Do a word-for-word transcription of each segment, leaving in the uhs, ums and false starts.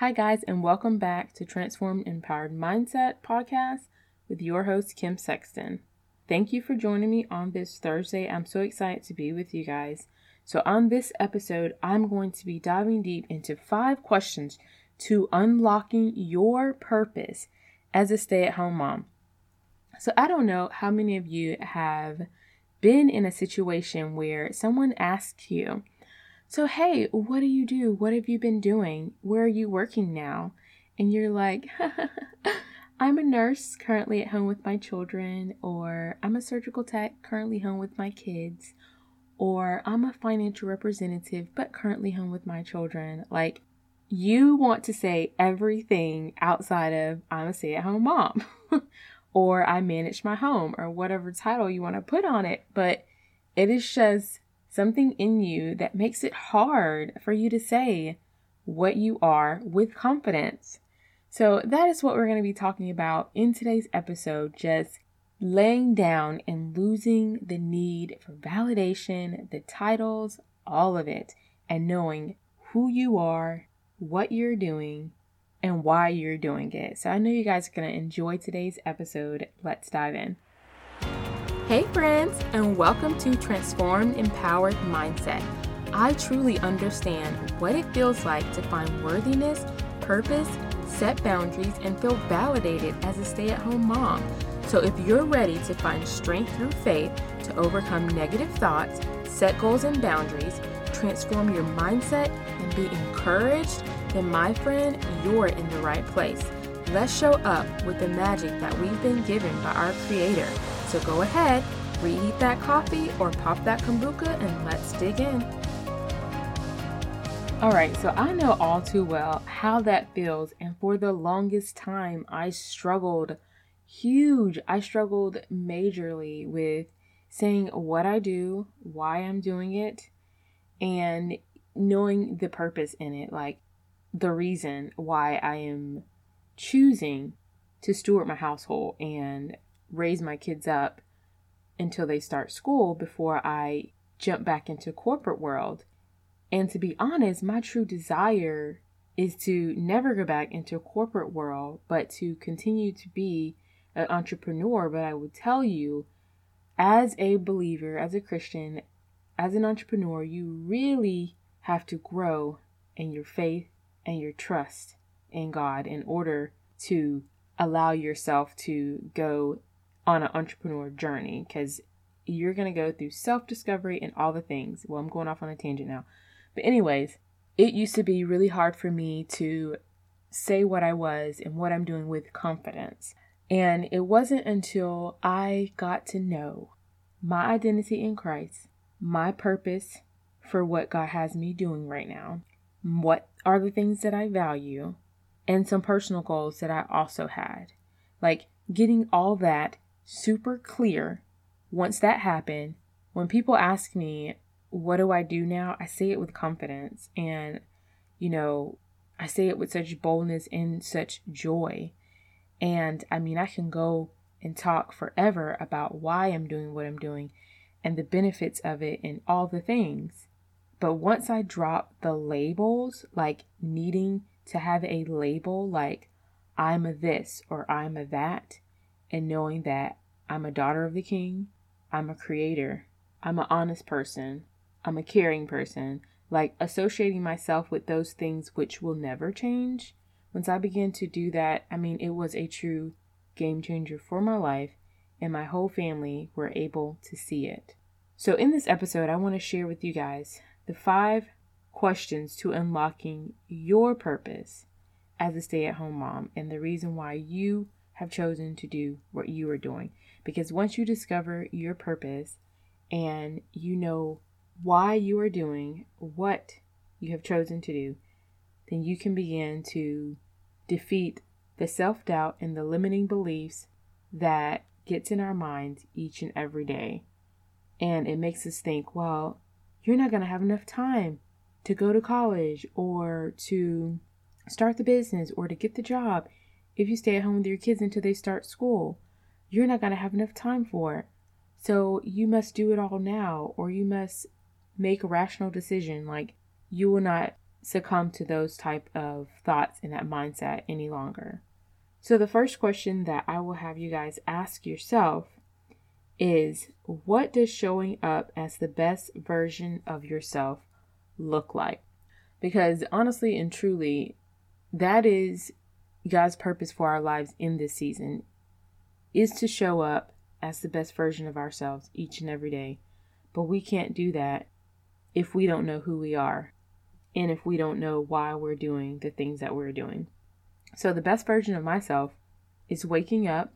Hi guys, and welcome back to Transform Empowered Mindset Podcast with your host, Kim Sexton. Thank you for joining me on this Thursday. I'm so excited to be with you guys. So on this episode, I'm going to be diving deep into five questions to unlocking your purpose as a stay-at-home mom. So I don't know how many of you have been in a situation where someone asks you, so, hey, what do you do? What have you been doing? Where are you working now? And you're like, I'm a nurse currently at home with my children, or I'm a surgical tech currently home with my kids, or I'm a financial representative, but currently home with my children. Like, you want to say everything outside of I'm a stay-at-home mom, or I manage my home, or whatever title you want to put on it. But it is just something in you that makes it hard for you to say what you are with confidence. So that is what we're going to be talking about in today's episode, just laying down and losing the need for validation, the titles, all of it, and knowing who you are, what you're doing, and why you're doing it. So I know you guys are going to enjoy today's episode. Let's dive in. Hey friends, and welcome to Transform Empowered Mindset. I truly understand what it feels like to find worthiness, purpose, set boundaries, and feel validated as a stay-at-home mom. So if you're ready to find strength through faith to overcome negative thoughts, set goals and boundaries, transform your mindset, and be encouraged, then my friend, you're in the right place. Let's show up with the magic that we've been given by our Creator. So go ahead, reheat that coffee or pop that kombucha, and let's dig in. All right, so I know all too well how that feels. And for the longest time, I struggled huge. I struggled majorly with saying what I do, why I'm doing it, and knowing the purpose in it, like the reason why I am choosing to steward my household and raise my kids up until they start school before I jump back into corporate world. And to be honest, my true desire is to never go back into corporate world, but to continue to be an entrepreneur. But I would tell you, as a believer, as a Christian, as an entrepreneur, you really have to grow in your faith and your trust in God in order to allow yourself to go on an entrepreneur journey, because you're going to go through self-discovery and all the things. Well, I'm going off on a tangent now. But anyways, it used to be really hard for me to say what I was and what I'm doing with confidence. And it wasn't until I got to know my identity in Christ, my purpose for what God has me doing right now, what are the things that I value, and some personal goals that I also had. Like getting all that super clear. Once that happened, when people ask me, what do I do now? I say it with confidence, and, you know, I say it with such boldness and such joy. And I mean, I can go and talk forever about why I'm doing what I'm doing and the benefits of it and all the things. But once I drop the labels, like needing to have a label, like I'm a this or I'm a that, and knowing that I'm a daughter of the King, I'm a creator, I'm an honest person, I'm a caring person, like associating myself with those things which will never change. Once I began to do that, I mean, it was a true game changer for my life, and my whole family were able to see it. So in this episode, I want to share with you guys the five questions to unlocking your purpose as a stay-at-home mom and the reason why you have chosen to do what you are doing. Because once you discover your purpose and you know why you are doing what you have chosen to do, then you can begin to defeat the self-doubt and the limiting beliefs that gets in our minds each and every day. And it makes us think, well, you're not going to have enough time to go to college or to start the business or to get the job. If you stay at home with your kids until they start school, you're not going to have enough time for it. So you must do it all now, or you must make a rational decision. Like, you will not succumb to those type of thoughts and that mindset any longer. So the first question that I will have you guys ask yourself is, what does showing up as the best version of yourself look like? Because honestly and truly, that is God's purpose for our lives in this season, is to show up as the best version of ourselves each and every day. But we can't do that if we don't know who we are and if we don't know why we're doing the things that we're doing. So the best version of myself is waking up,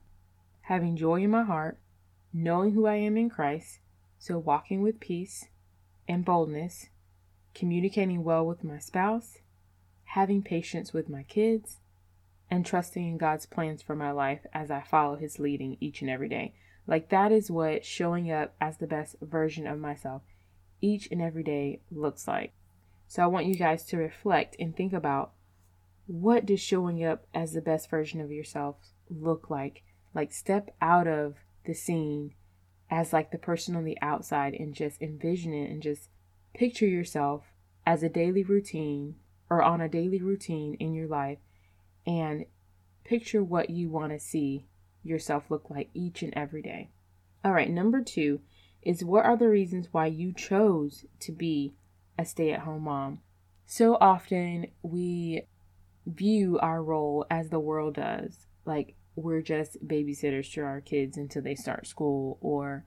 having joy in my heart, knowing who I am in Christ, so walking with peace and boldness, communicating well with my spouse, having patience with my kids, and trusting in God's plans for my life as I follow His leading each and every day. Like, that is what showing up as the best version of myself each and every day looks like. So I want you guys to reflect and think about, what does showing up as the best version of yourself look like? Like, step out of the scene as like the person on the outside and just envision it, and just picture yourself as a daily routine or on a daily routine in your life, and picture what you want to see yourself look like each and every day. All right, number two is, what are the reasons why you chose to be a stay-at-home mom? So often we view our role as the world does, like we're just babysitters to our kids until they start school, or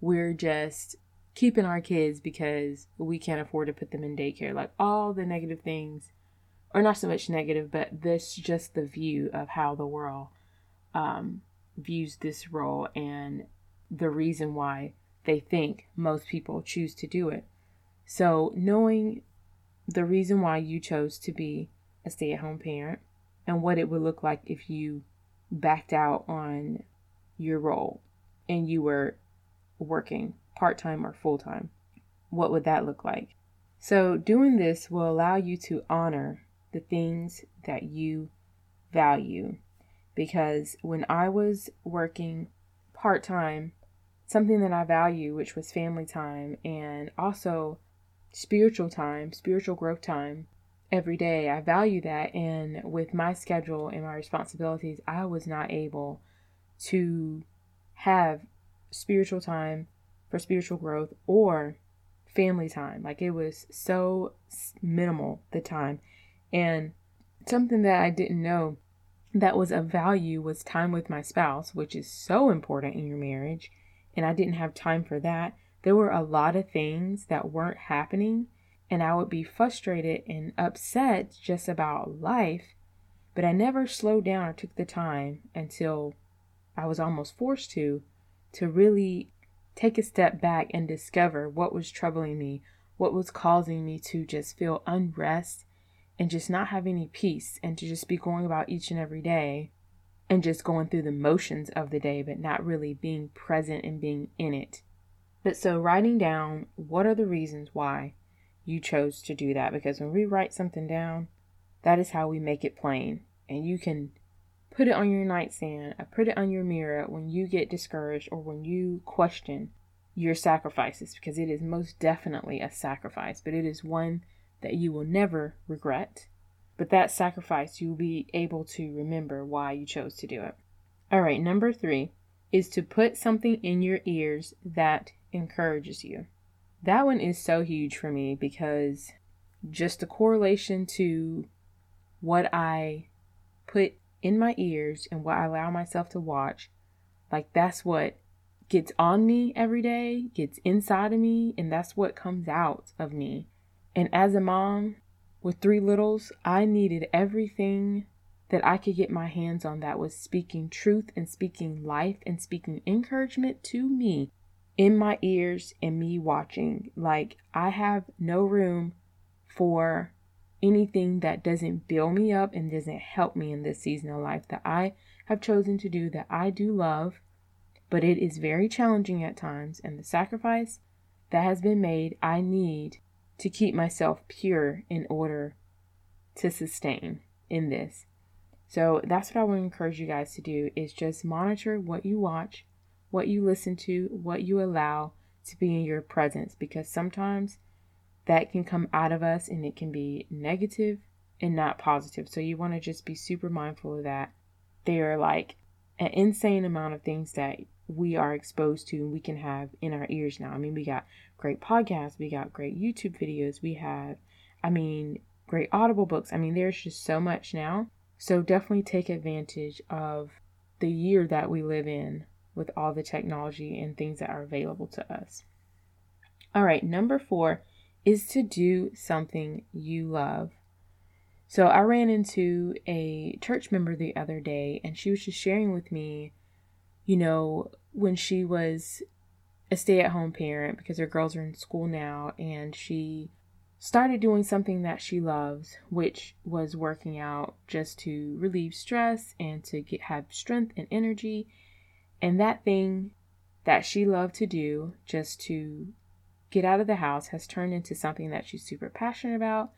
we're just keeping our kids because we can't afford to put them in daycare. Like, all the negative things, or not so much negative, but this just the view of how the world um, views this role, and the reason why they think most people choose to do it. So knowing the reason why you chose to be a stay-at-home parent and what it would look like if you backed out on your role and you were working part-time or full-time, what would that look like? So doing this will allow you to honor the things that you value. Because when I was working part-time, something that I value, which was family time and also spiritual time, spiritual growth time, every day, I value that. And with my schedule and my responsibilities, I was not able to have spiritual time for spiritual growth or family time. Like, it was so minimal, the time. And something that I didn't know that was of value was time with my spouse, which is so important in your marriage. And I didn't have time for that. There were a lot of things that weren't happening, and I would be frustrated and upset just about life, but I never slowed down or took the time until I was almost forced to, to really take a step back and discover what was troubling me, what was causing me to just feel unrest and just not have any peace, and to just be going about each and every day and just going through the motions of the day, but not really being present and being in it. But so writing down, what are the reasons why you chose to do that? Because when we write something down, that is how we make it plain. And you can put it on your nightstand, or put it on your mirror when you get discouraged or when you question your sacrifices, because it is most definitely a sacrifice, but it is one that you will never regret. But that sacrifice, you'll be able to remember why you chose to do it. All right, number three is to put something in your ears that encourages you. That one is so huge for me, because just the correlation to what I put in my ears and what I allow myself to watch, like, that's what gets on me every day, gets inside of me, and that's what comes out of me. And as a mom with three littles, I needed everything that I could get my hands on that was speaking truth and speaking life and speaking encouragement to me, in my ears and me watching. Like, I have no room for anything that doesn't build me up and doesn't help me in this season of life that I have chosen to do, that I do love, but it is very challenging at times, and the sacrifice that has been made, I need to keep myself pure in order to sustain in this. So that's what I would encourage you guys to do, is just monitor what you watch, what you listen to, what you allow to be in your presence, because sometimes that can come out of us, and it can be negative and not positive. So you want to just be super mindful of that. There are like an insane amount of things that we are exposed to and we can have in our ears now. I mean, we got great podcasts, we got great YouTube videos, we have, I mean, great Audible books. I mean, there's just so much now. So definitely take advantage of the year that we live in with all the technology and things that are available to us. All right, number four is to do something you love. So I ran into a church member the other day, and she was just sharing with me, you know, when she was a stay-at-home parent, because her girls are in school now, and she started doing something that she loves, which was working out just to relieve stress and to get have strength and energy. And that thing that she loved to do just to get out of the house has turned into something that she's super passionate about,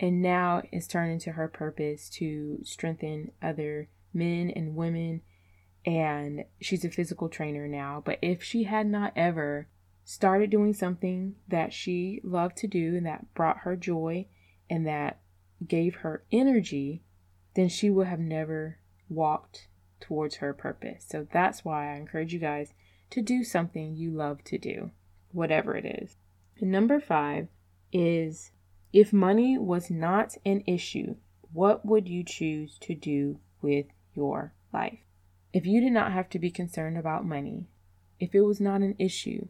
and now it's turned into her purpose to strengthen other men and women. And she's a physical trainer now. But if she had not ever started doing something that she loved to do and that brought her joy and that gave her energy, then she would have never walked towards her purpose. So that's why I encourage you guys to do something you love to do, whatever it is. And number five is, if money was not an issue, what would you choose to do with your life? If you did not have to be concerned about money, if it was not an issue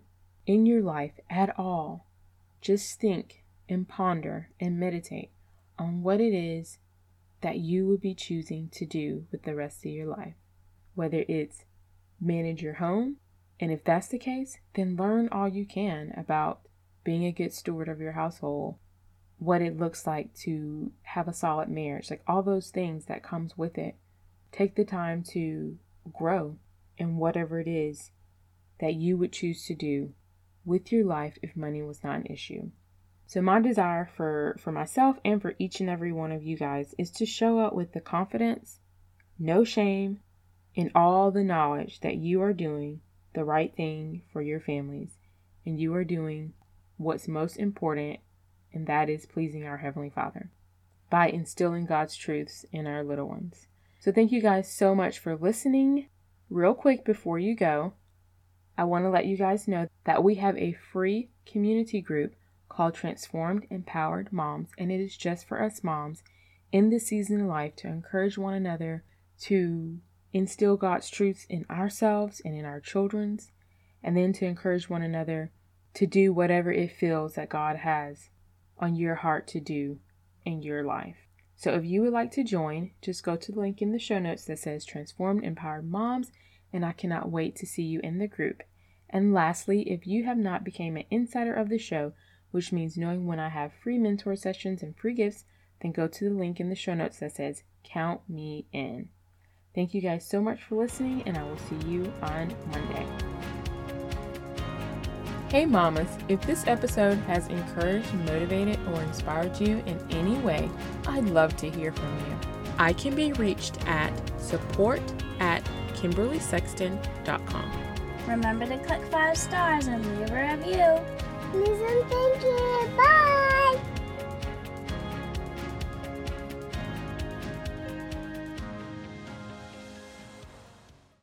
in your life at all, just think and ponder and meditate on what it is that you would be choosing to do with the rest of your life. Whether it's manage your home, and if that's the case, then learn all you can about being a good steward of your household, what it looks like to have a solid marriage, like all those things that comes with it. Take the time to grow in whatever it is that you would choose to do with your life if money was not an issue. So my desire for, for myself and for each and every one of you guys is to show up with the confidence, no shame, and all the knowledge that you are doing the right thing for your families, and you are doing what's most important, and that is pleasing our Heavenly Father by instilling God's truths in our little ones. So thank you guys so much for listening. Real quick before you go, I want to let you guys know that we have a free community group called Transformed Empowered Moms, and it is just for us moms in this season of life to encourage one another to instill God's truths in ourselves and in our children's, and then to encourage one another to do whatever it feels that God has on your heart to do in your life. So if you would like to join, just go to the link in the show notes that says Transformed Empowered Moms, and I cannot wait to see you in the group. And lastly, if you have not become an insider of the show, which means knowing when I have free mentor sessions and free gifts, then go to the link in the show notes that says Count Me In. Thank you guys so much for listening, and I will see you on Monday. Hey mamas, if this episode has encouraged, motivated, or inspired you in any way, I'd love to hear from you. I can be reached at support at kimberly sexton dot com. Remember to click five stars and leave a review. Please and thank you. Bye!